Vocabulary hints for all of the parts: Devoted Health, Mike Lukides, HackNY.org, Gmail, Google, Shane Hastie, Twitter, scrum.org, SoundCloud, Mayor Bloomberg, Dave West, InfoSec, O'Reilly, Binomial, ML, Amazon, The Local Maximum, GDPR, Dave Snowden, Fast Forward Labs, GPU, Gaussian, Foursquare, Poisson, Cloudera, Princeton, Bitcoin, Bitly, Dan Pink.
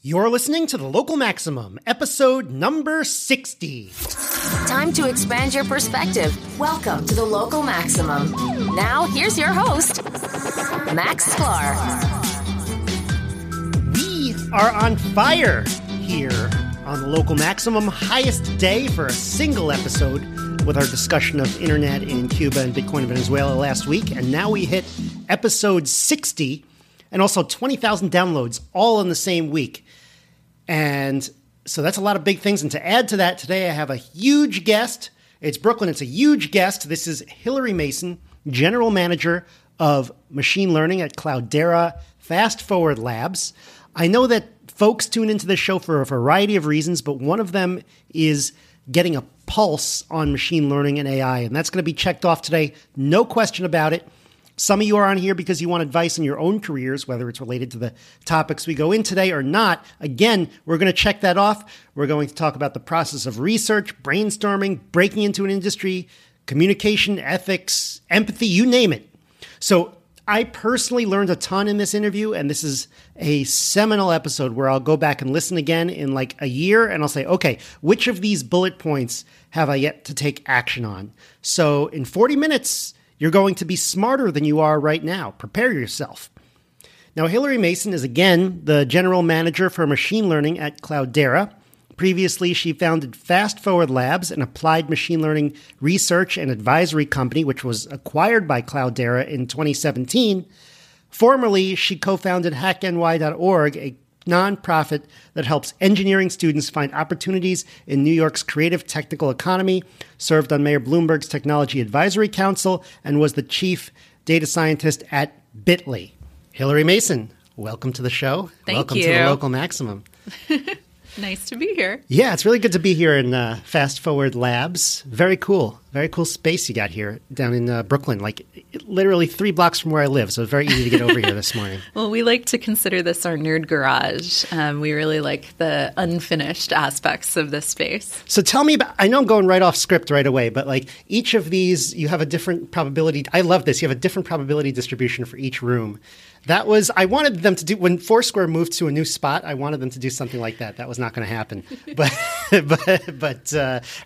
You're listening to The Local Maximum, episode number 60. Time to expand your perspective. Welcome to The Local Maximum. Now, here's your host, Max Sklar. We are on fire here on The Local Maximum, highest day for a single episode with our discussion of internet in Cuba and Bitcoin in Venezuela last week. And now we hit episode 60 and also 20,000 downloads all in the same week. And so that's a lot of big things. And to add to that, today I have a huge guest. It's Brooklyn. It's a huge guest. This is Hilary Mason, General Manager of Machine Learning at Cloudera Fast Forward Labs. I know that folks tune into this show for a variety of reasons, but one of them is getting a pulse on machine learning and AI, and that's going to be checked off today. No question about it. Some of you are on here because you want advice in your own careers, whether it's related to the topics we go in today or not. Again, we're going to check that off. We're going to talk about the process of research, brainstorming, breaking into an industry, communication, ethics, empathy, you name it. So I personally learned a ton in this interview, and this is a seminal episode where I'll go back and listen again in like a year, and I'll say, okay, which of these bullet points have I yet to take action on? So in 40 minutes, you're going to be smarter than you are right now. Prepare yourself. Now, Hilary Mason is, again, the general manager for machine learning at Cloudera. Previously, she founded Fast Forward Labs, an applied machine learning research and advisory company, which was acquired by Cloudera in 2017. Formerly, she co-founded HackNY.org, a nonprofit that helps engineering students find opportunities in New York's creative technical economy, served on Mayor Bloomberg's Technology Advisory Council, and was the chief data scientist at Bitly. Hilary Mason, welcome to the show. Thank you. Welcome to The Local Maximum. Nice to be here. Yeah, it's really good to be here in Fast Forward Labs. Very cool. Very cool space you got here down in Brooklyn, like literally 3 blocks from where I live. So it's very easy to get over here this morning. Well, we like to consider this our nerd garage. We really like the unfinished aspects of this space. So tell me about, I know I'm going right off script right away, but like each of these, you have a different probability. I love this. You have a different probability distribution for each room. I wanted them to do, when Foursquare moved to a new spot, I wanted them to do something like that. That was not going to happen. But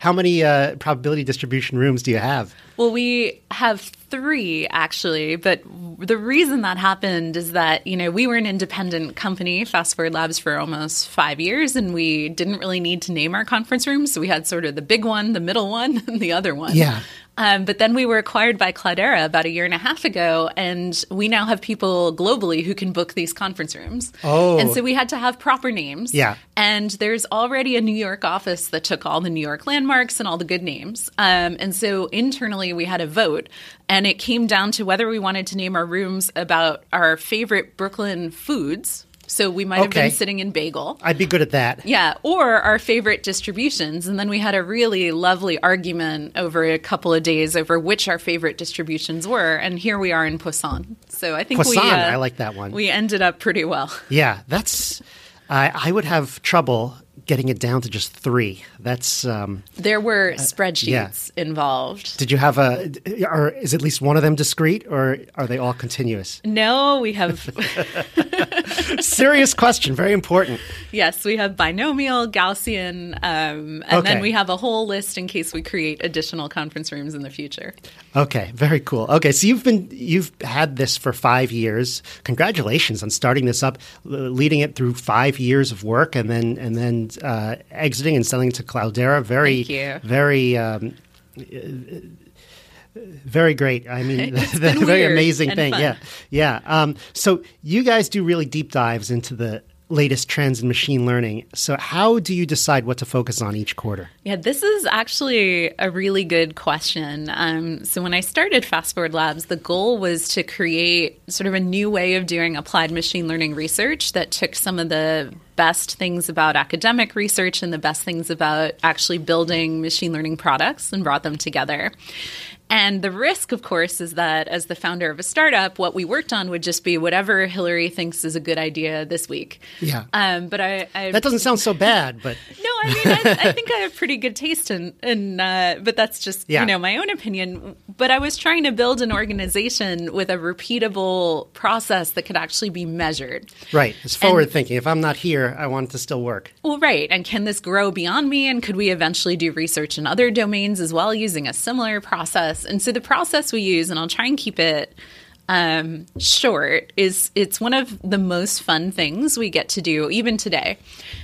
how many probability distribution rooms do you have? Well, we have 3, actually, but the reason that happened is that, you know, we were an independent company, Fast Forward Labs, for almost 5 years, and we didn't really need to name our conference rooms. So we had sort of the big one, the middle one, and the other one. Yeah. But then we were acquired by Cloudera about 1.5 years ago, and we now have people globally who can book these conference rooms. Oh. And so we had to have proper names. Yeah. And there's already a New York office that took all the New York landmarks and all the good names. And so internally we had a vote, and it came down to whether we wanted to name our rooms about our favorite Brooklyn foods. So we might have been sitting in bagel. I'd be good at that. Yeah, or our favorite distributions. And then we had a really lovely argument over a couple of days over which our favorite distributions were. And here we are in Poisson. So I think Poisson, I like that one. We ended up pretty well. Yeah, that's I would have trouble getting it down to just 3. That's there were spreadsheets involved. Did you have is at least one of them discrete, or are they all continuous? No, we have serious question, very important. Yes, we have Binomial, Gaussian, and then we have a whole list in case we create additional conference rooms in the future. Okay, very cool. Okay, so you've had this for 5 years. Congratulations on starting this up, leading it through 5 years of work, and then exiting and selling to Cloudera. Very great. I mean, the very amazing thing. Fun. Yeah. So you guys do really deep dives into the latest trends in machine learning. So how do you decide what to focus on each quarter? Yeah, this is actually a really good question. So when I started Fast Forward Labs, the goal was to create sort of a new way of doing applied machine learning research that took some of the best things about academic research and the best things about actually building machine learning products and brought them together. And the risk, of course, is that as the founder of a startup, what we worked on would just be whatever Hilary thinks is a good idea this week. Yeah. But that doesn't sound so bad, but no, I mean, I think I have pretty good taste in but that's just, you know, my own opinion. But I was trying to build an organization with a repeatable process that could actually be measured. Right. It's forward thinking. If I'm not here, I want it to still work. Well, right. And can this grow beyond me? And could we eventually do research in other domains as well using a similar process? And so the process we use, and I'll try and keep it short, is it's one of the most fun things we get to do even today.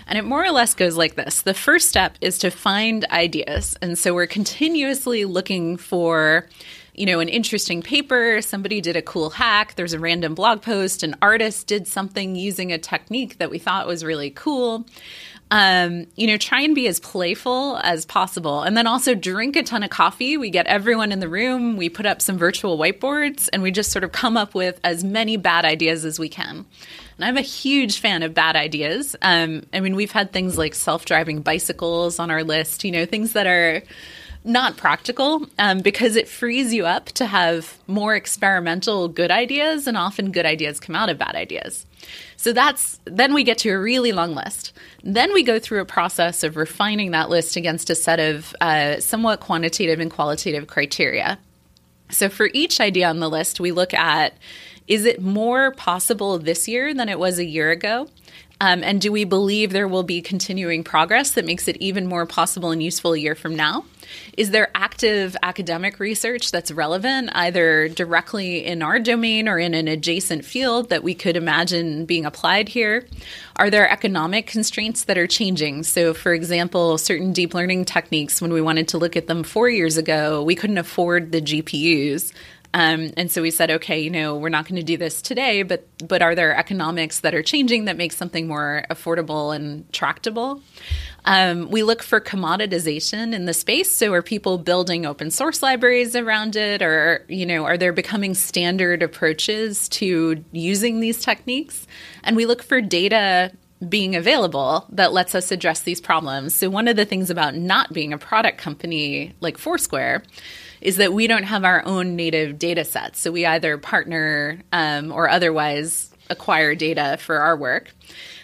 And it more or less goes like this. The first step is to find ideas. And so we're continuously looking for, you know, an interesting paper, somebody did a cool hack, there's a random blog post, an artist did something using a technique that we thought was really cool. You know, try and be as playful as possible. And then also drink a ton of coffee. We get everyone in the room. We put up some virtual whiteboards and we just sort of come up with as many bad ideas as we can. And I'm a huge fan of bad ideas. I mean, we've had things like self-driving bicycles on our list, you know, things that are not practical, because it frees you up to have more experimental good ideas, and often good ideas come out of bad ideas. So then we get to a really long list. Then we go through a process of refining that list against a set of somewhat quantitative and qualitative criteria. So for each idea on the list, we look at, is it more possible this year than it was a year ago? And do we believe there will be continuing progress that makes it even more possible and useful a year from now? Is there active academic research that's relevant, either directly in our domain or in an adjacent field that we could imagine being applied here? Are there economic constraints that are changing? So, for example, certain deep learning techniques, when we wanted to look at them 4 years ago, we couldn't afford the GPUs. And so we said, okay, you know, we're not going to do this today, but are there economics that are changing that make something more affordable and tractable? We look for commoditization in the space. So are people building open source libraries around it? Or, you know, are there becoming standard approaches to using these techniques? And we look for data being available that lets us address these problems. So one of the things about not being a product company like Foursquare is that we don't have our own native data sets. So we either partner or otherwise acquire data for our work.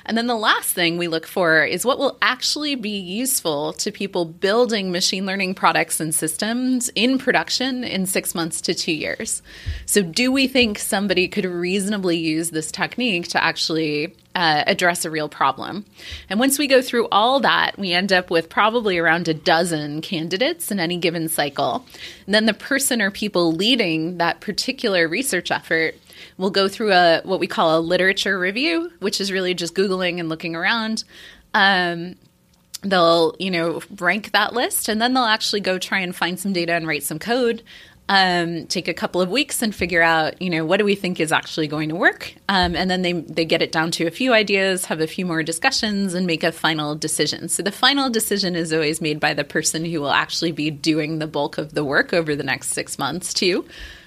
And then the last thing we look for is what will actually be useful to people building machine learning products and systems in production in 6 months to 2 years. So do we think somebody could reasonably use this technique to actually address a real problem? And once we go through all that, we end up with probably around a dozen candidates in any given cycle. And then the person or people leading that particular research effort we'll go through what we call a literature review, which is really just Googling and looking around. They'll, you know, rank that list, and then they'll actually go try and find some data and write some code, take a couple of weeks and figure out, you know, what do we think is actually going to work? And then they get it down to a few ideas, have a few more discussions, and make a final decision. So the final decision is always made by the person who will actually be doing the bulk of the work over the next 6 months, too.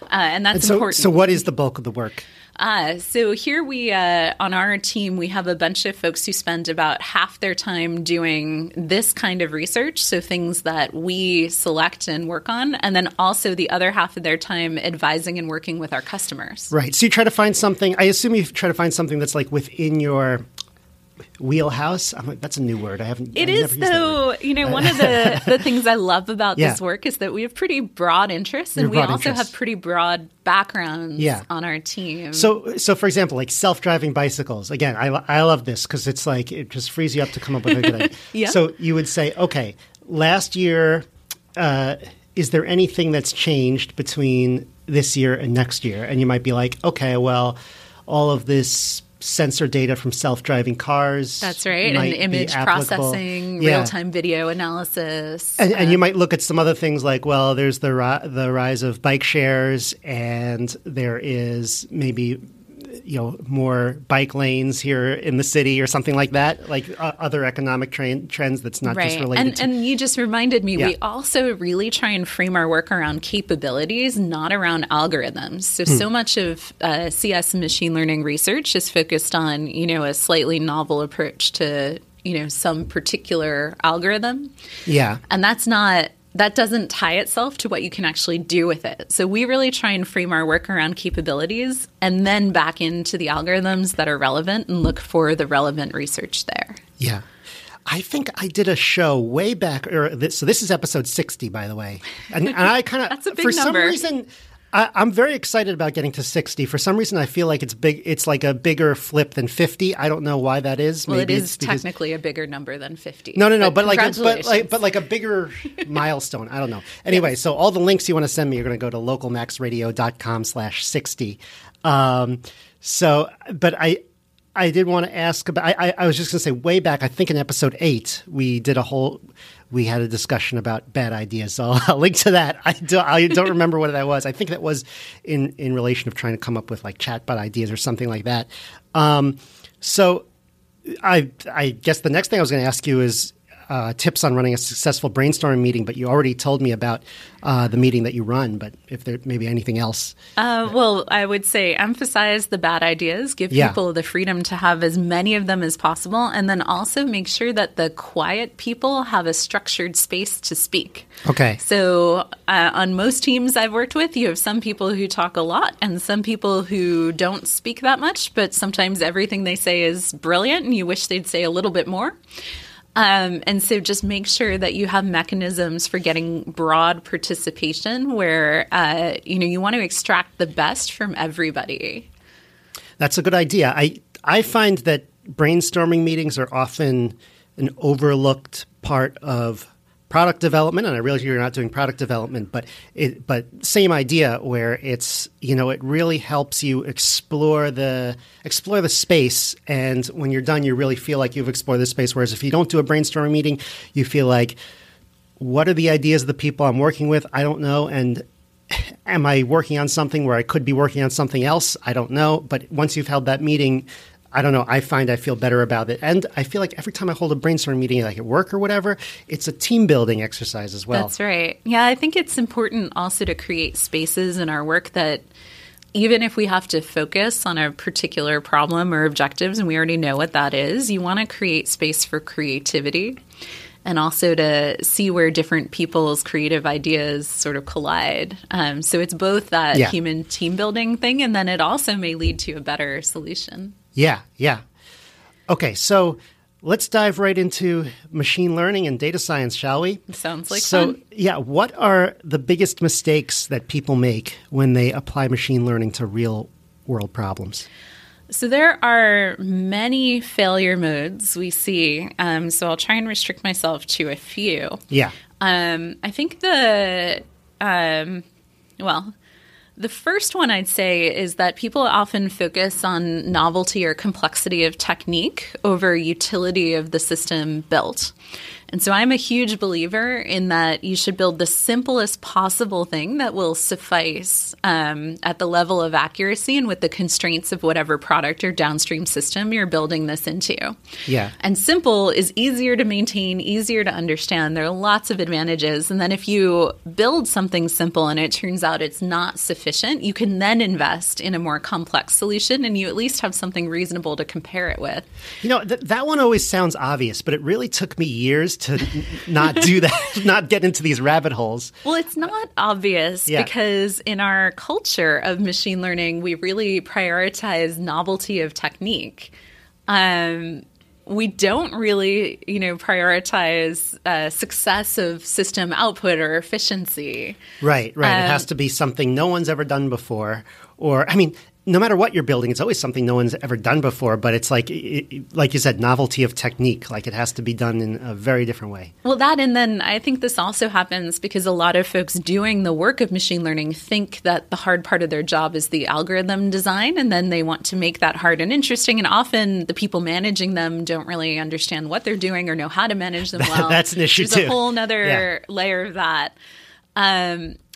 And that's important. So what is the bulk of the work? So here we, on our team, we have a bunch of folks who spend about half their time doing this kind of research, so things that we select and work on, and then also the other half of their time advising and working with our customers. Right. So you try to find something, I assume you try to find something that's like within your wheelhouse. I'm like, that's a new word. I haven't. It is, though. You know, one of the things I love about this work is that we have pretty broad interests, and we also have pretty broad backgrounds on our team. So for example, like self-driving bicycles. Again, I love this because it's like it just frees you up to come up with a good idea. So you would say, okay, last year, is there anything that's changed between this year and next year? And you might be like, okay, well, all of this sensor data from self-driving cars. That's right. And image processing, real-time video analysis. And you might look at some other things like, well, there's the rise of bike shares, and there is maybe, you know, more bike lanes here in the city or something like that, like other economic trends that's not just related to. And you just reminded me, we also really try and frame our work around capabilities, not around algorithms. So much of CS and machine learning research is focused on, you know, a slightly novel approach to, you know, some particular algorithm. Yeah. And that doesn't tie itself to what you can actually do with it. So we really try and frame our work around capabilities and then back into the algorithms that are relevant and look for the relevant research there. Yeah. I think I did a show way back, so this is episode 60, by the way. And I kind of, that's a big for number. Some reason, I'm very excited about getting to 60. For some reason, I feel like it's big. It's like a bigger flip than 50. I don't know why that is. Well, maybe it is technically a bigger number than 50. No. But like a bigger milestone. I don't know. Anyway, yes. So all the links you want to send me, you're going to go to localmaxradio.com/60. I did want to ask about. I was just going to say, way back, I think in episode 8, we had a discussion about bad ideas. So I'll link to that. I don't remember what that was. I think that was in relation of trying to come up with like chatbot ideas or something like that. So I guess the next thing I was going to ask you is tips on running a successful brainstorming meeting. But you already told me about the meeting that you run. But if there maybe anything else. Well, I would say emphasize the bad ideas. Give people the freedom to have as many of them as possible. And then also make sure that the quiet people have a structured space to speak. Okay. So on most teams I've worked with, you have some people who talk a lot and some people who don't speak that much. But sometimes everything they say is brilliant and you wish they'd say a little bit more. And so just make sure that you have mechanisms for getting broad participation where, you want to extract the best from everybody. That's a good idea. I find that brainstorming meetings are often an overlooked part of product development. And I realize you're not doing product development, but same idea where it's, it really helps you explore the space. And when you're done, you really feel like you've explored the space. Whereas if you don't do a brainstorming meeting, you feel like, what are the ideas of the people I'm working with? I don't know. And am I working on something where I could be working on something else? I don't know. But once you've held that meeting, I don't know. I find I feel better about it. And I feel like every time I hold a brainstorming meeting, like at work or whatever, it's a team building exercise as well. That's right. Yeah, I think it's important also to create spaces in our work that even if we have to focus on a particular problem or objectives, and we already know what that is, you want to create space for creativity and also to see where different people's creative ideas sort of collide. So it's both that human team building thing, and then it also may lead to a better solution. Yeah. Okay, so let's dive right into machine learning and data science, shall we? Sounds like fun. Yeah, what are the biggest mistakes that people make when they apply machine learning to real-world problems? So there are many failure modes we see, so I'll try and restrict myself to a few. Yeah. I think the first one I'd say is that people often focus on novelty or complexity of technique over utility of the system built. And so I'm a huge believer in that you should build the simplest possible thing that will suffice at the level of accuracy and with the constraints of whatever product or downstream system you're building this into. Yeah. And simple is easier to maintain, easier to understand. There are lots of advantages. And then if you build something simple and it turns out it's not sufficient, you can then invest in a more complex solution and you at least have something reasonable to compare it with. That one always sounds obvious, but it really took me years to not do that, not get into these rabbit holes. Well, it's not obvious because in our culture of machine learning, we really prioritize novelty of technique. We don't really, prioritize success of system output or efficiency. Right. It has to be something no one's ever done before. Or, no matter what you're building, it's always something no one's ever done before, but it's like you said, novelty of technique. Like it has to be done in a very different way. Well, that and then I think this also happens because a lot of folks doing the work of machine learning think that the hard part of their job is the algorithm design, and then they want to make that hard and interesting. And often the people managing them don't really understand what they're doing or know how to manage them well. That's an issue There's a whole nother layer of that.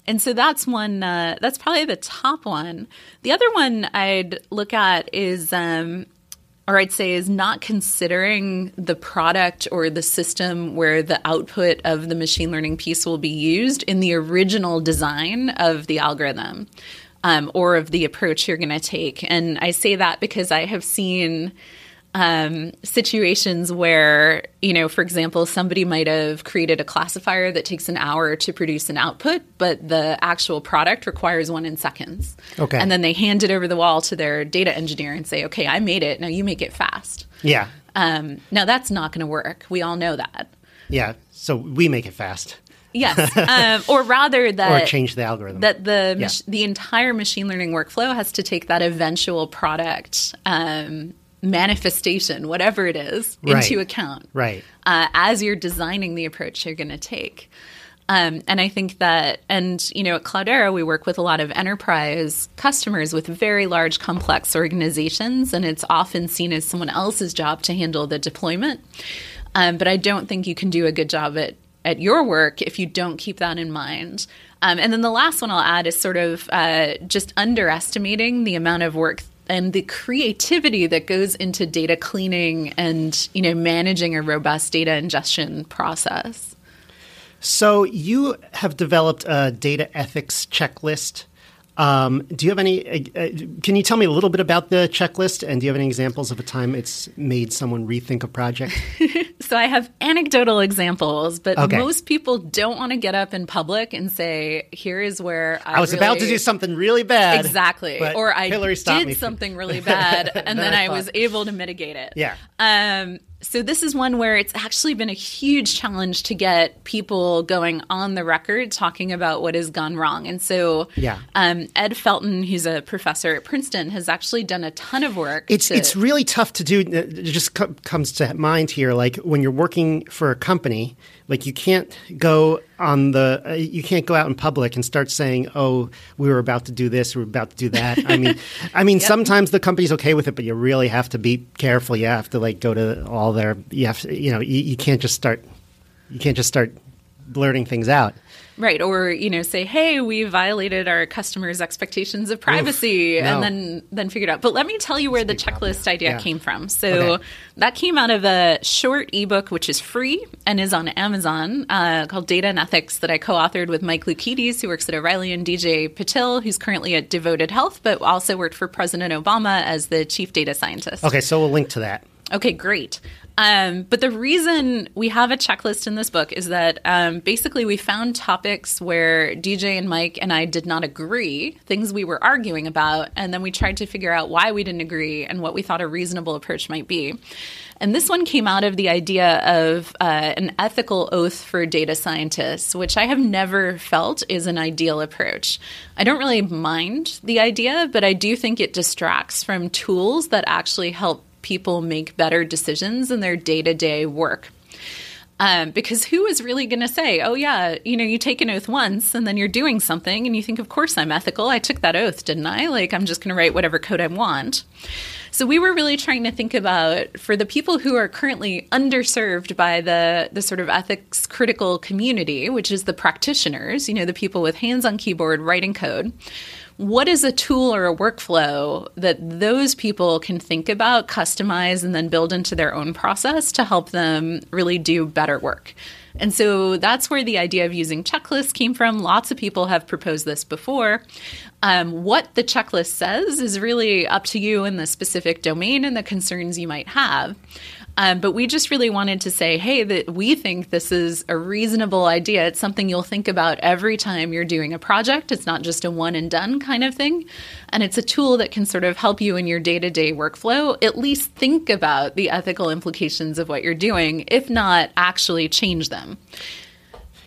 And so that's one. That's probably the top one. The other one I'd look at is, is not considering the product or the system where the output of the machine learning piece will be used in the original design of the algorithm or of the approach you're going to take. And I say that because I have seen situations where, for example, somebody might have created a classifier that takes an hour to produce an output, but the actual product requires one in seconds. Okay. And then they hand it over the wall to their data engineer and say, okay, I made it. Now you make it fast. Yeah. Now, that's not going to work. We all know that. Yeah. So we make it fast. Yes. Or rather that – or change the algorithm. That the entire machine learning workflow has to take that eventual product manifestation, whatever it is, into account. Right. As you're designing the approach you're going to take. And I think that – and, you know, at Cloudera, we work with a lot of enterprise customers with very large, complex organizations, and it's often seen as someone else's job to handle the deployment. But I don't think you can do a good job at your work if you don't keep that in mind. And then the last one I'll add is sort of just underestimating the amount of work and the creativity that goes into data cleaning and, you know, managing a robust data ingestion process. So you have developed a data ethics checklist. Do you have any can you tell me a little bit about the checklist, and do you have any examples of a time it's made someone rethink a project? So I have anecdotal examples, but most people don't want to get up in public and say, here is where I was really about to do something really bad. Exactly. Or I did something really bad, and then I was able to mitigate it. Yeah. So this is one where it's actually been a huge challenge to get people going on the record talking about what has gone wrong. And so Ed Felton, who's a professor at Princeton, has actually done a ton of work. It's really tough to do. It just comes to mind here. Like when you're working for a company, like you can't go on the you can't go out in public and start saying, oh, we were about to do this, we were about to do that. I mean, sometimes the company's okay with it, but you really have to be careful. You have to like go to all their you can't just start blurting things out. Right. Or, you know, say, hey, we violated our customers' expectations of privacy. Oof, no. And then figure it out. But let me tell you where the checklist idea came from. So that came out of a short ebook, which is free and is on Amazon, called Data and Ethics, that I co-authored with Mike Lukides, who works at O'Reilly, and DJ Patil, who's currently at Devoted Health, but also worked for President Obama as the chief data scientist. Okay. So we'll link to that. Okay, great. But the reason we have a checklist in this book is that basically we found topics where DJ and Mike and I did not agree, things we were arguing about, and then we tried to figure out why we didn't agree and what we thought a reasonable approach might be. And this one came out of the idea of an ethical oath for data scientists, which I have never felt is an ideal approach. I don't really mind the idea, but I do think it distracts from tools that actually help people make better decisions in their day-to-day work. Because who is really going to say, oh, yeah, you know, you take an oath once and then you're doing something and you think, of course, I'm ethical. I took that oath, didn't I? Like, I'm just going to write whatever code I want. So we were really trying to think about, for the people who are currently underserved by the sort of ethics critical community, which is the practitioners, you know, the people with hands on keyboard writing code, what is a tool or a workflow that those people can think about, customize, and then build into their own process to help them really do better work? And so that's where the idea of using checklists came from. Lots of people have proposed this before. What the checklist says is really up to you in the specific domain and the concerns you might have. But we just really wanted to say, hey, that we think this is a reasonable idea. It's something you'll think about every time you're doing a project. It's not just a one and done kind of thing. And it's a tool that can sort of help you in your day-to-day workflow, at least think about the ethical implications of what you're doing, if not actually change them.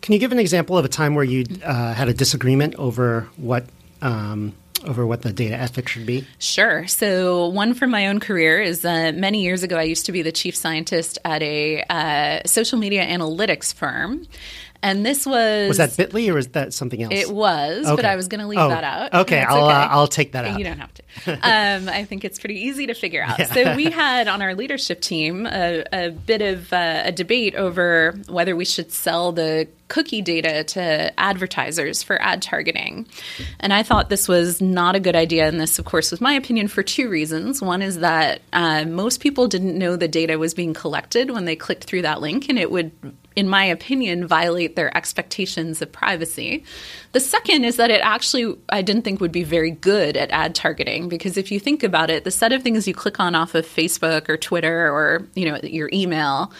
Can you give an example of a time where you had a disagreement over what the data ethics should be? Sure. So one from my own career is many years ago, I used to be the chief scientist at a social media analytics firm. And this was... Was that Bitly or was that something else? It was, but I was going to leave that out. Okay, I'll take that out. You don't have to. I think it's pretty easy to figure out. Yeah. So we had on our leadership team a bit of a debate over whether we should sell the cookie data to advertisers for ad targeting. And I thought this was not a good idea. And this, of course, was my opinion for two reasons. One is that most people didn't know the data was being collected when they clicked through that link, and it would, in my opinion, violate their expectations of privacy. The second is that it actually, I didn't think would be very good at ad targeting, because if you think about it, the set of things you click on off of Facebook or Twitter or, you know, your email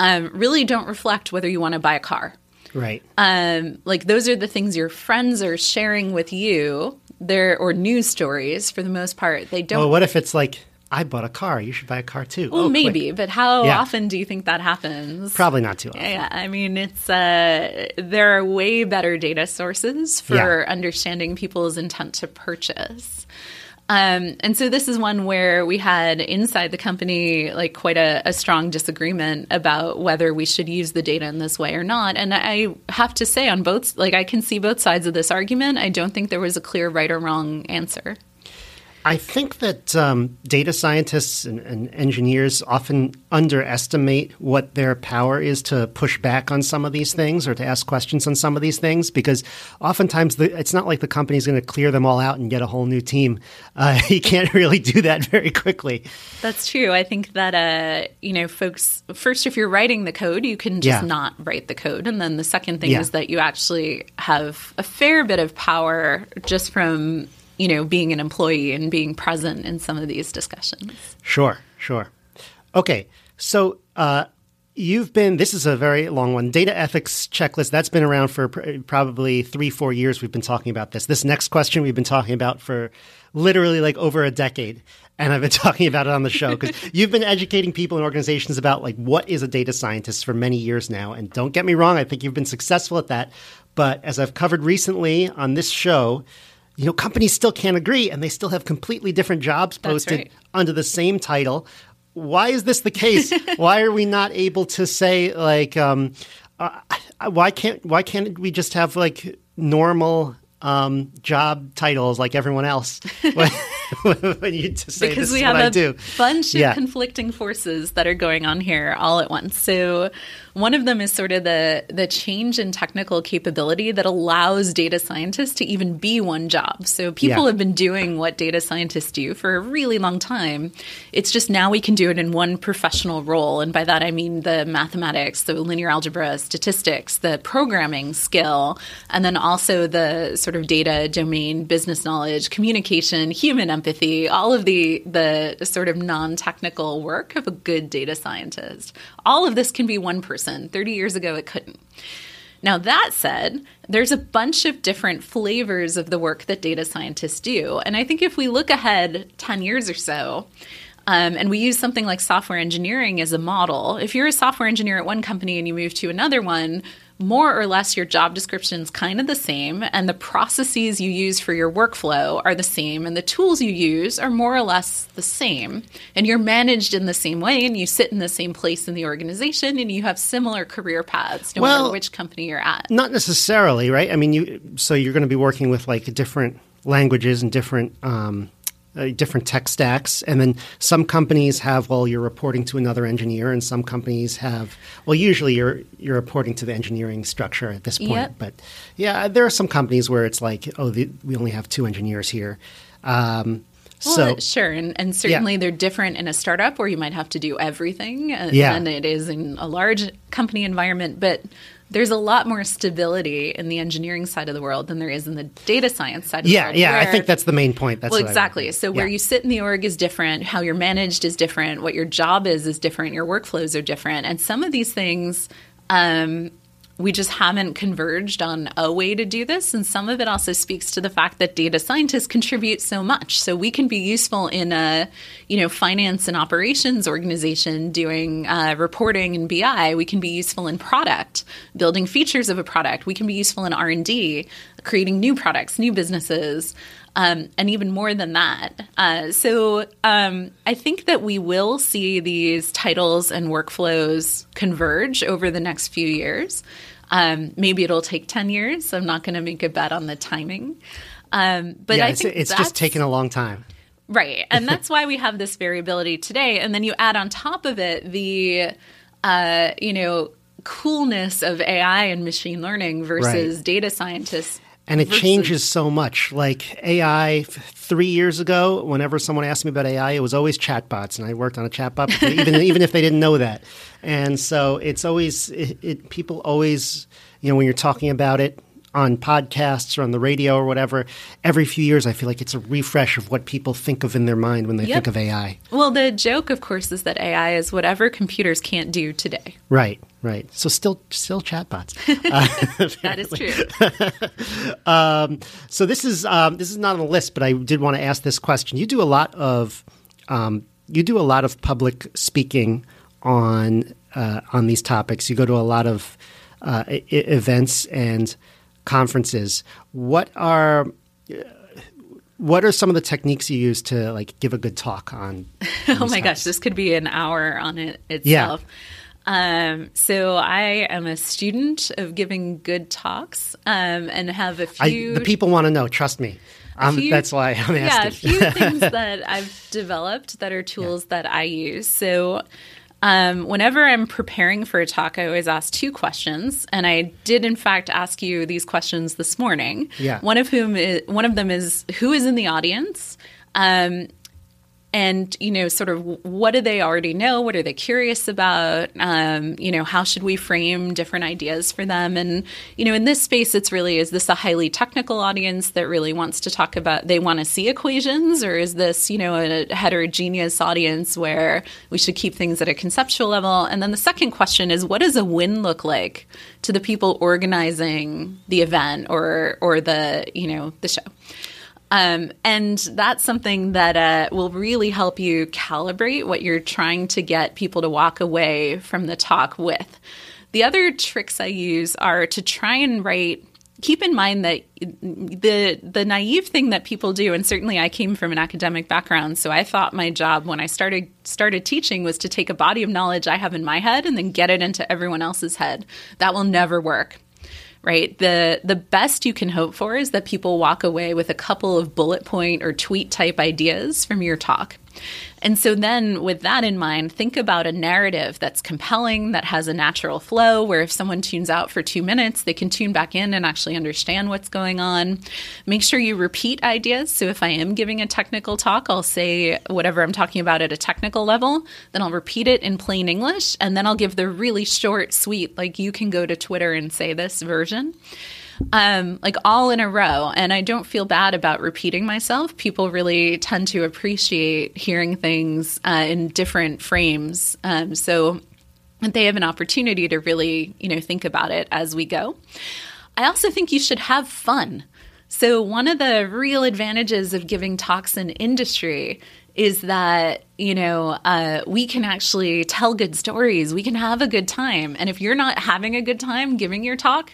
really don't reflect whether you want to buy a car. Right. Like those are the things your friends are sharing with you, or news stories for the most part. They don't. Well, what if it's like I bought a car. You should buy a car too. Well, maybe, quick. But how often do you think that happens? Probably not too often. Yeah, I mean, it's there are way better data sources for understanding people's intent to purchase. And so this is one where we had inside the company like quite a strong disagreement about whether we should use the data in this way or not. And I have to say on both, like I can see both sides of this argument. I don't think there was a clear right or wrong answer. I think that data scientists and engineers often underestimate what their power is to push back on some of these things or to ask questions on some of these things, because oftentimes it's not like the company's going to clear them all out and get a whole new team. You can't really do that very quickly. That's true. I think that, folks, first, if you're writing the code, you can just not write the code. And then the second thing is that you actually have a fair bit of power just from – being an employee and being present in some of these discussions. Sure. Okay. So this is a very long one. Data ethics checklist, that's been around for probably 3-4 years. We've been talking about this. This next question we've been talking about for literally like over a decade. And I've been talking about it on the show because you've been educating people and organizations about like what is a data scientist for many years now. And don't get me wrong, I think you've been successful at that. But as I've covered recently on this show, companies still can't agree, and they still have completely different jobs posted under the same title. Why is this the case? Why are we not able to say like, why can't we just have like normal job titles like everyone else? When you just say because this we is have what a I do. Bunch of conflicting forces that are going on here all at once. So one of them is sort of the change in technical capability that allows data scientists to even be one job. So people have been doing what data scientists do for a really long time. It's just now we can do it in one professional role. And by that, I mean the mathematics, the linear algebra, statistics, the programming skill, and then also the sort of data domain, business knowledge, communication, human empathy, all of the sort of non-technical work of a good data scientist. All of this can be one person. 30 years ago, it couldn't. Now, that said, there's a bunch of different flavors of the work that data scientists do. And I think if we look ahead 10 years or so, and we use something like software engineering as a model, if you're a software engineer at one company and you move to another one, more or less your job description is kind of the same, and the processes you use for your workflow are the same, and the tools you use are more or less the same, and you're managed in the same way, and you sit in the same place in the organization, and you have similar career paths no matter which company you're at. Not necessarily, right? I mean, so you're going to be working with like different languages and different tech stacks. And then some companies have, you're reporting to another engineer, and some companies have, usually you're reporting to the engineering structure at this point. Yep. But yeah, there are some companies where it's like, we only have 2 engineers here. Sure. And certainly they're different in a startup where you might have to do everything than it is in a large company environment. But there's a lot more stability in the engineering side of the world than there is in the data science side of the world. Yeah, I think that's the main point. That's exactly. So where you sit in the org is different, how you're managed is different, what your job is different, your workflows are different. And some of these things we just haven't converged on a way to do this. And some of it also speaks to the fact that data scientists contribute so much. So we can be useful in a, finance and operations organization doing reporting and BI. We can be useful in product, building features of a product. We can be useful in R&D, creating new products, new businesses, and even more than that. So I think that we will see these titles and workflows converge over the next few years. Maybe it'll take 10 years. So I'm not going to make a bet on the timing. I think it's just taken a long time. Right. And that's why we have this variability today. And then you add on top of it the, coolness of AI and machine learning versus data scientists. And it changes so much. Like AI 3 years ago, whenever someone asked me about AI, it was always chatbots. And I worked on a chatbot, even if they didn't know that. And so it's always people always, when you're talking about it on podcasts or on the radio or whatever, every few years I feel like it's a refresh of what people think of in their mind when they think of AI. Well, the joke, of course, is that AI is whatever computers can't do today. Right. So still chatbots. That is true. So this is not on the list, but I did want to ask this question. You do a lot of you do a lot of public speaking on these topics. You go to a lot of events and conferences. What are some of the techniques you use to like give a good talk on? Oh my gosh, this could be an hour on it itself. Yeah. So I am a student of giving good talks, and have a few. The people want to know. Trust me. That's why I'm asking. Yeah, a few things that I've developed that are tools that I use. So whenever I'm preparing for a talk, I always ask two questions. And I did, in fact, ask you these questions this morning. Yeah. One of them is, who is in the audience? And, you know, sort of what do they already know? What are they curious about? You know, how should we frame different ideas for them? And, you know, in this space, it's really, is this a highly technical audience that really wants to talk about, they want to see equations? Or is this, you know, a heterogeneous audience where we should keep things at a conceptual level? And then the second question is, what does a win look like to the people organizing the event or the, you know, the show? And that's something that will really help you calibrate what you're trying to get people to walk away from the talk with. The other tricks I use are to try and write. Keep in mind that the naive thing that people do, and certainly I came from an academic background, so I thought my job when I started teaching was to take a body of knowledge I have in my head and then get it into everyone else's head. That will never work. Right? The best you can hope for is that people walk away with a couple of bullet point or tweet type ideas from your talk. And so then with that in mind, think about a narrative that's compelling, that has a natural flow, where if someone tunes out for 2 minutes, they can tune back in and actually understand what's going on. Make sure you repeat ideas. So if I am giving a technical talk, I'll say whatever I'm talking about at a technical level, then I'll repeat it in plain English, and then I'll give the really short, sweet, like you can go to Twitter and say this version. Like all in a row. And I don't feel bad about repeating myself. People really tend to appreciate hearing things in different frames. So they have an opportunity to really, you know, think about it as we go. I also think you should have fun. So one of the real advantages of giving talks in industry is that, you know, we can actually tell good stories. We can have a good time. And if you're not having a good time giving your talk,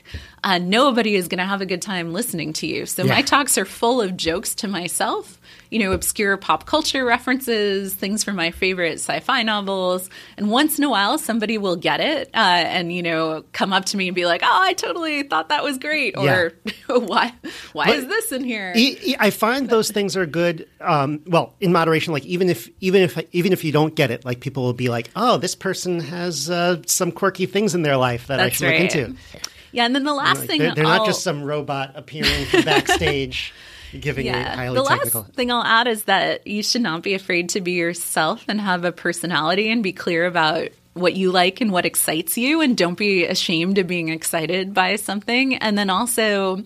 nobody is going to have a good time listening to you. So my talks are full of jokes to myself, you know, obscure pop culture references, things from my favorite sci-fi novels. And once in a while, somebody will get it and, you know, come up to me and be like, oh, I totally thought that was great. Or why is this in here? I find those things are good, well, in moderation. Like even if you don't get it, like people will be like, oh, this person has some quirky things in their life that I should look into. Yeah, and then the last thing they're not just some robot appearing from backstage. Giving me highly technical. The last thing I'll add is that you should not be afraid to be yourself and have a personality and be clear about what you like and what excites you, and don't be ashamed of being excited by something. And then also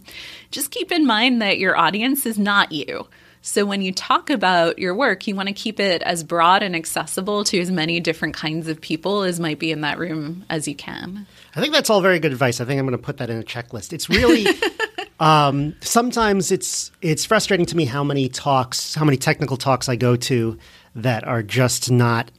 just keep in mind that your audience is not you. So when you talk about your work, you want to keep it as broad and accessible to as many different kinds of people as might be in that room as you can. I think that's all very good advice. I think I'm going to put that in a checklist. It's really sometimes it's frustrating to me how many technical talks I go to that are just not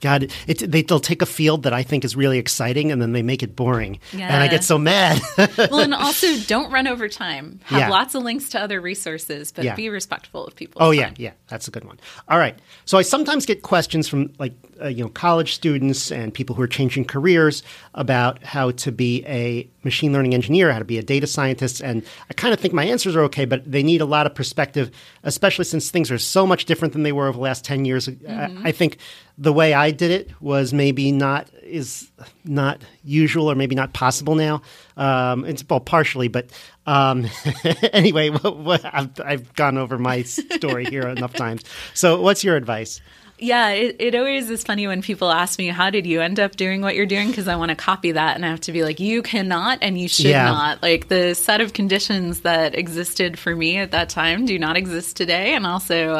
they'll take a field that I think is really exciting and then they make it boring. Yeah. And I get so mad. Well, and also don't run over time. Have lots of links to other resources, but be respectful of people's time. Yeah. That's a good one. All right. So I sometimes get questions from like, you know, college students and people who are changing careers about how to be a machine learning engineer, how to be a data scientist. And I kind of think my answers are okay, but they need a lot of perspective, especially since things are so much different than they were over the last 10 years. I think the way I did it was maybe not usual or maybe not possible now. It's well, partially, but anyway, I've gone over my story here enough times. So what's your advice? Yeah, it always is funny when people ask me, how did you end up doing what you're doing? Because I want to copy that. And I have to be like, you cannot and you should not. Like the set of conditions that existed for me at that time do not exist today. And also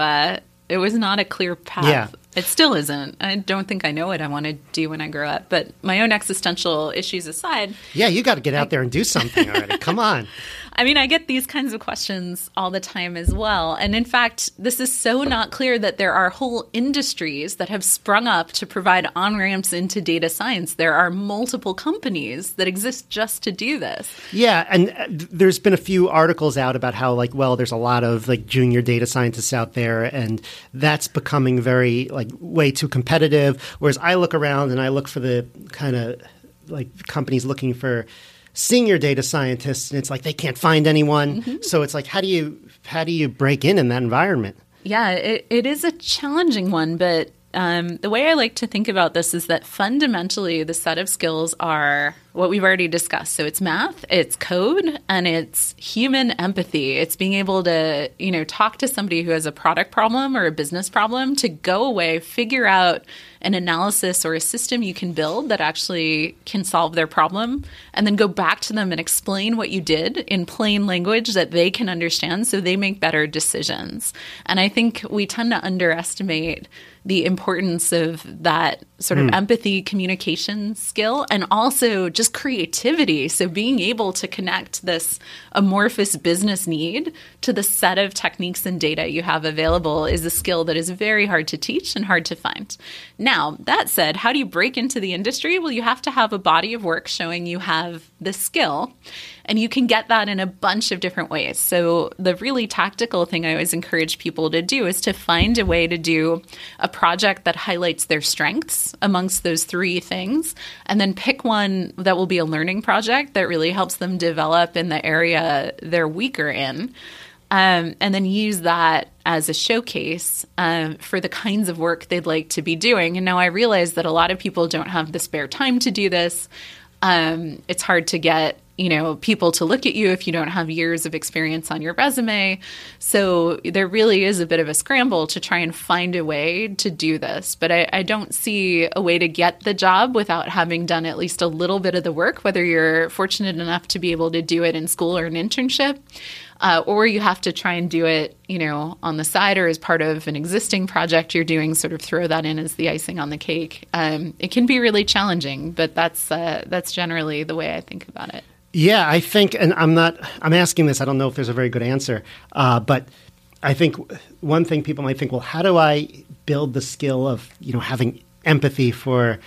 it was not a clear path. Yeah. It still isn't. I don't think I know what I want to do when I grow up. But my own existential issues aside. Yeah, you got to get out there and do something already. Come on. I mean, I get these kinds of questions all the time as well. And in fact, this is so not clear that there are whole industries that have sprung up to provide on-ramps into data science. There are multiple companies that exist just to do this. Yeah. And there's been a few articles out about how, like, well, there's a lot of like junior data scientists out there, and that's becoming very, like, way too competitive. Whereas I look around and I look for the kind of like companies looking for senior data scientists, and it's like they can't find anyone. Mm-hmm. So it's like, how do you break in that environment? Yeah, it is a challenging one, but the way I like to think about this is that fundamentally the set of skills are what we've already discussed. So it's math, it's code, and it's human empathy. It's being able to, you know, talk to somebody who has a product problem or a business problem to go away, figure out an analysis or a system you can build that actually can solve their problem, and then go back to them and explain what you did in plain language that they can understand so they make better decisions. And I think we tend to underestimate the importance of that sort of empathy communication skill, and also just creativity. So being able to connect this amorphous business need to the set of techniques and data you have available is a skill that is very hard to teach and hard to find. Now, that said, how do you break into the industry? Well, you have to have a body of work showing you have the skill, and you can get that in a bunch of different ways. So the really tactical thing I always encourage people to do is to find a way to do a project that highlights their strengths amongst those three things, and then pick one that will be a learning project that really helps them develop in the area they're weaker in. And then use that as a showcase for the kinds of work they'd like to be doing. And now I realize that a lot of people don't have the spare time to do this. It's hard to get, you know, people to look at you if you don't have years of experience on your resume. So there really is a bit of a scramble to try and find a way to do this. But I don't see a way to get the job without having done at least a little bit of the work, whether you're fortunate enough to be able to do it in school or an internship. Or you have to try and do it, you know, on the side or as part of an existing project you're doing, sort of throw that in as the icing on the cake. It can be really challenging, but that's generally the way I think about it. Yeah, I think, and I'm asking this, I don't know if there's a very good answer, but I think one thing people might think, well, how do I build the skill of, you know, having empathy for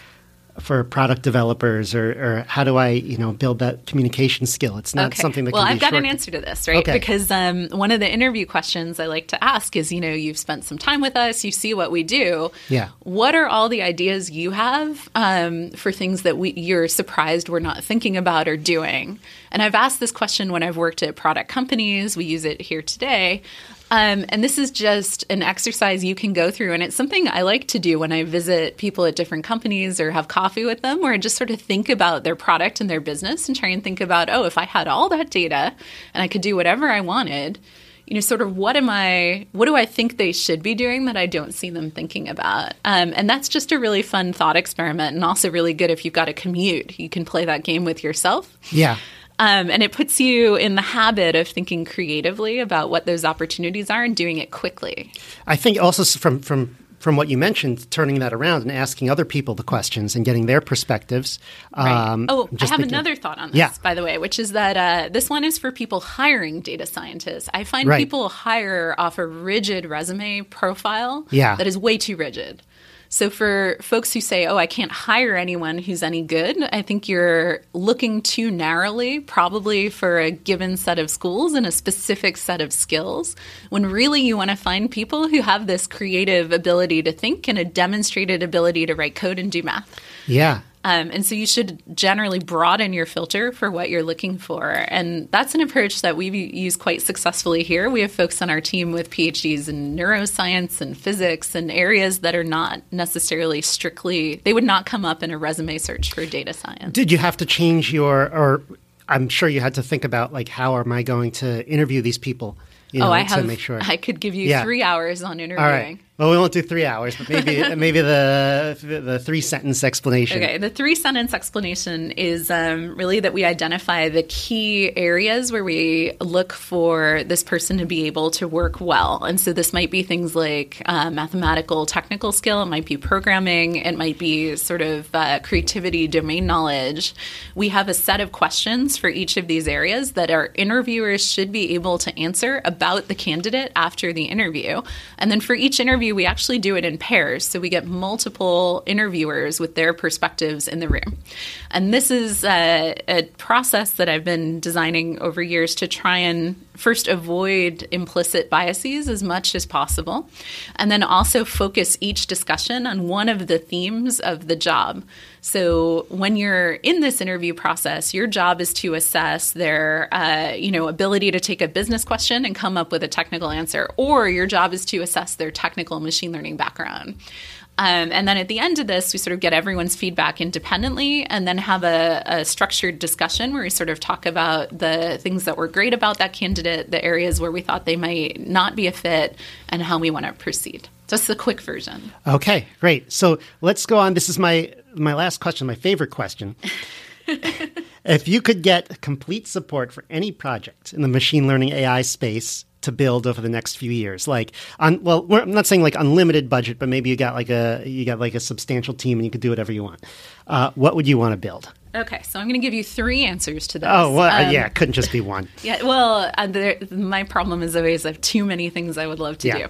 product developers, or how do I, you know, build that communication skill? It's not something that can be short. Well, I've got an answer to this, right? Okay. Because one of the interview questions I like to ask is, you know, you've spent some time with us, you see what we do. Yeah. What are all the ideas you have for things that you're surprised we're not thinking about or doing? And I've asked this question when I've worked at product companies. We use it here today. And this is just an exercise you can go through. And it's something I like to do when I visit people at different companies or have coffee with them, where I just sort of think about their product and their business and try and think about, oh, if I had all that data and I could do whatever I wanted, you know, sort of what do I think they should be doing that I don't see them thinking about? And that's just a really fun thought experiment, and also really good if you've got a commute. You can play that game with yourself. Yeah. And it puts you in the habit of thinking creatively about what those opportunities are and doing it quickly. I think also from what you mentioned, turning that around and asking other people the questions and getting their perspectives. Right. Another thought on this, by the way, which is that this one is for people hiring data scientists. I find people hire off a rigid resume profile that is way too rigid. So for folks who say, oh, I can't hire anyone who's any good, I think you're looking too narrowly, probably for a given set of schools and a specific set of skills, when really you want to find people who have this creative ability to think and a demonstrated ability to write code and do math. Yeah. And so you should generally broaden your filter for what you're looking for. And that's an approach that we've used quite successfully here. We have folks on our team with PhDs in neuroscience and physics and areas that are not necessarily strictly – they would not come up in a resume search for data science. Did you have to change your – or I'm sure you had to think about, like, how am I going to interview these people? You know, I could give you 3 hours on interviewing. All right. Well, we won't do 3 hours, but maybe the three-sentence explanation. Okay, the three-sentence explanation is really that we identify the key areas where we look for this person to be able to work well. And so this might be things like mathematical, technical skill. It might be programming. It might be sort of creativity, domain knowledge. We have a set of questions for each of these areas that our interviewers should be able to answer about the candidate after the interview. And then for each interview, we actually do it in pairs, so we get multiple interviewers with their perspectives in the room. And this is a process that I've been designing over years to try and first avoid implicit biases as much as possible, and then also focus each discussion on one of the themes of the job. So when you're in this interview process, your job is to assess their ability to take a business question and come up with a technical answer, or your job is to assess their technical machine learning background. And then at the end of this, we sort of get everyone's feedback independently and then have a structured discussion where we sort of talk about the things that were great about that candidate, the areas where we thought they might not be a fit, and how we want to proceed. That's the quick version. Okay, great. So let's go on. This is my last question, my favorite question. If you could get complete support for any project in the machine learning AI space to build over the next few years, I'm not saying like unlimited budget, but maybe you got like a substantial team and you could do whatever you want. What would you want to build? Okay, so I'm going to give you three answers to this. Oh, well, yeah, it couldn't just be one. Yeah, well, my problem is always I have too many things I would love to do.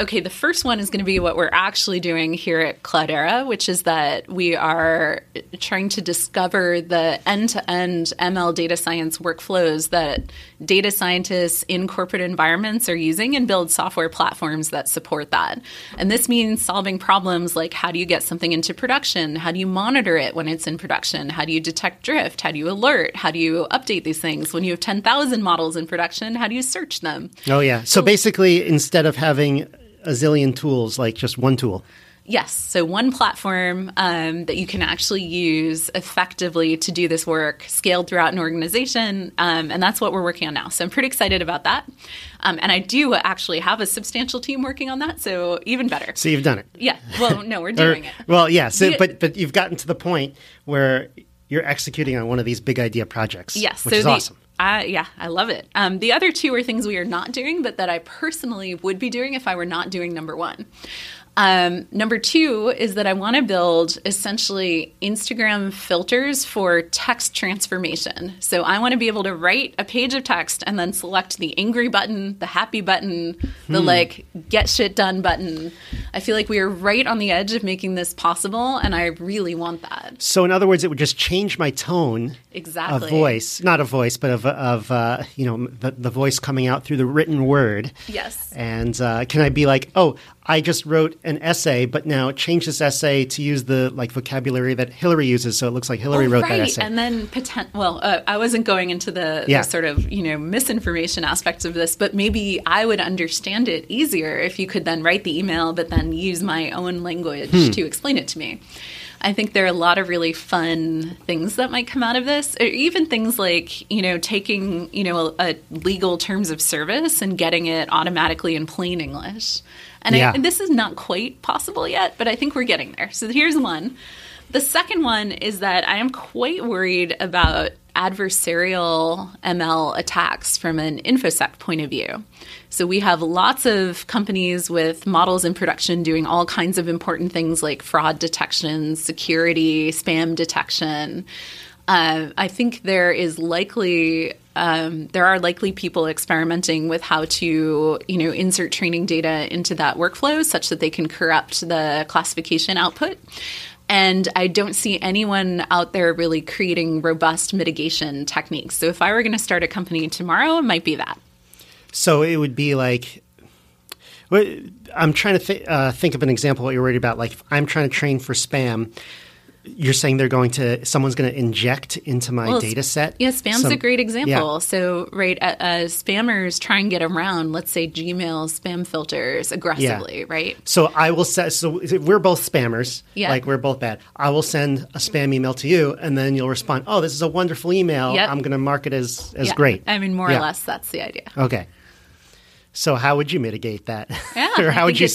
Okay, the first one is going to be what we're actually doing here at Cloudera, which is that we are trying to discover the end-to-end ML data science workflows that data scientists in corporate environments are using and build software platforms that support that. And this means solving problems like how do you get something into production? How do you monitor it when it's in production? How do you detect drift? How do you alert? How do you update these things? When you have 10,000 models in production, how do you search them? Oh, yeah. So basically, instead of having a zillion tools, like just one tool. Yes. So one platform that you can actually use effectively to do this work, scaled throughout an organization, and that's what we're working on now. So I'm pretty excited about that. And I do actually have a substantial team working on that, so even better. So you've done it. Yeah. Well, no, we're doing it. Well, yeah. So, but you've gotten to the point where you're executing on one of these big idea projects, yes, which is awesome. Yeah, I love it. The other two are things we are not doing, but that I personally would be doing if I were not doing number one. Number two is that I want to build essentially Instagram filters for text transformation. So I want to be able to write a page of text and then select the angry button, the happy button, the get shit done button. I feel like we are right on the edge of making this possible, and I really want that. So in other words, it would just change my tone of voice, not a voice, but the voice coming out through the written word. Yes. And can I be like, oh, I just wrote an essay, but now change this essay to use the vocabulary that Hilary uses, so it looks like Hilary wrote that essay. And then I wasn't going into the sort of misinformation aspects of this, but maybe I would understand it easier if you could then write the email, but then use my own language to explain it to me. I think there are a lot of really fun things that might come out of this, or even things like, taking, a legal terms of service and getting it automatically in plain English. And this is not quite possible yet, but I think we're getting there. So here's one. The second one is that I am quite worried about adversarial ML attacks from an InfoSec point of view. So we have lots of companies with models in production doing all kinds of important things like fraud detection, security, spam detection. I think there are likely people experimenting with how to, insert training data into that workflow such that they can corrupt the classification output. And I don't see anyone out there really creating robust mitigation techniques. So if I were going to start a company tomorrow, it might be that. So it would be like, I'm trying to think of an example of what you're worried about. Like if I'm trying to train for spam, you're saying someone's going to inject into my data set? Yeah, spam's a great example. Yeah. So, spammers try and get around, let's say, Gmail spam filters aggressively, right? So I will say, so we're both spammers, we're both bad. I will send a spam email to you, and then you'll respond, oh, this is a wonderful email. Yep. I'm going to mark it as great. I mean, more or less, that's the idea. Okay. So how would you mitigate that? Yeah, or how would you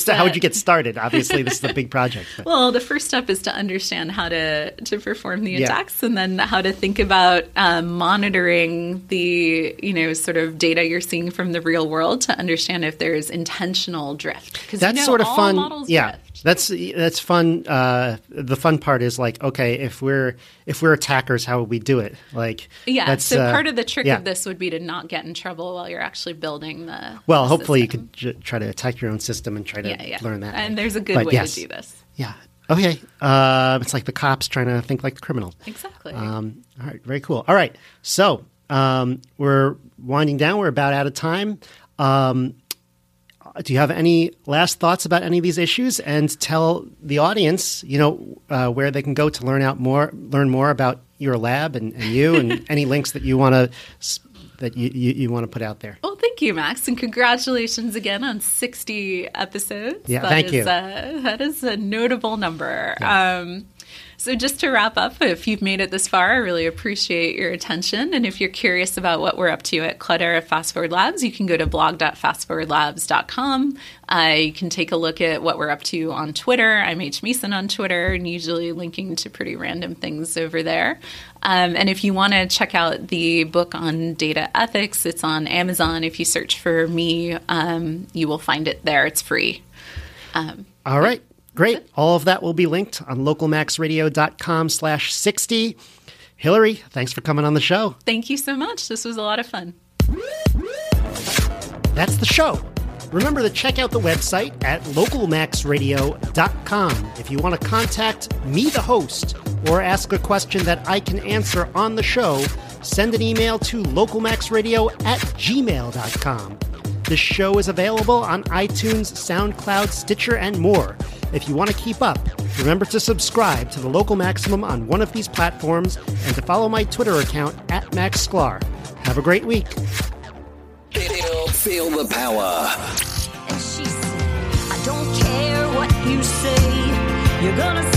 get started? Obviously, this is a big project. But. Well, the first step is to understand how to perform the attacks, and then how to think about monitoring the sort of data you're seeing from the real world to understand if there's intentional drift. Because sort of all fun. Models drift. That's fun. The fun part is like, okay, if we're attackers, how would we do it? So part of the trick of this would be to not get in trouble while you're actually building the. Well, hopefully you could try to attack your own system and try to learn that. And there's a good way to do this. Yeah. Okay. It's like the cops trying to think like the criminals. Exactly. All right. Very cool. All right. So we're winding down. We're about out of time. Do you have any last thoughts about any of these issues? And tell the audience, where they can go to learn more about your lab and you and any links that you want to that you want to put out there. Well, thank you, Max, and congratulations again on 60 episodes. Yeah, thank you. That is a notable number. Yeah. So just to wrap up, if you've made it this far, I really appreciate your attention. And if you're curious about what we're up to at Cloudera Fast Forward Labs, you can go to blog.fastforwardlabs.com. You can take a look at what we're up to on Twitter. I'm H. Mason on Twitter and usually linking to pretty random things over there. And if you want to check out the book on data ethics, it's on Amazon. If you search for me, you will find it there. It's free. All right. Great. All of that will be linked on localmaxradio.com/60. Hilary, thanks for coming on the show. Thank you so much. This was a lot of fun. That's the show. Remember to check out the website at localmaxradio.com. If you want to contact me, the host, or ask a question that I can answer on the show, send an email to localmaxradio@gmail.com. This show is available on iTunes, SoundCloud, Stitcher, and more. If you want to keep up, remember to subscribe to The Local Maximum on one of these platforms and to follow my Twitter account @MaxSklar. Have a great week. It'll feel the power. And she said, I don't care what you say. You're gonna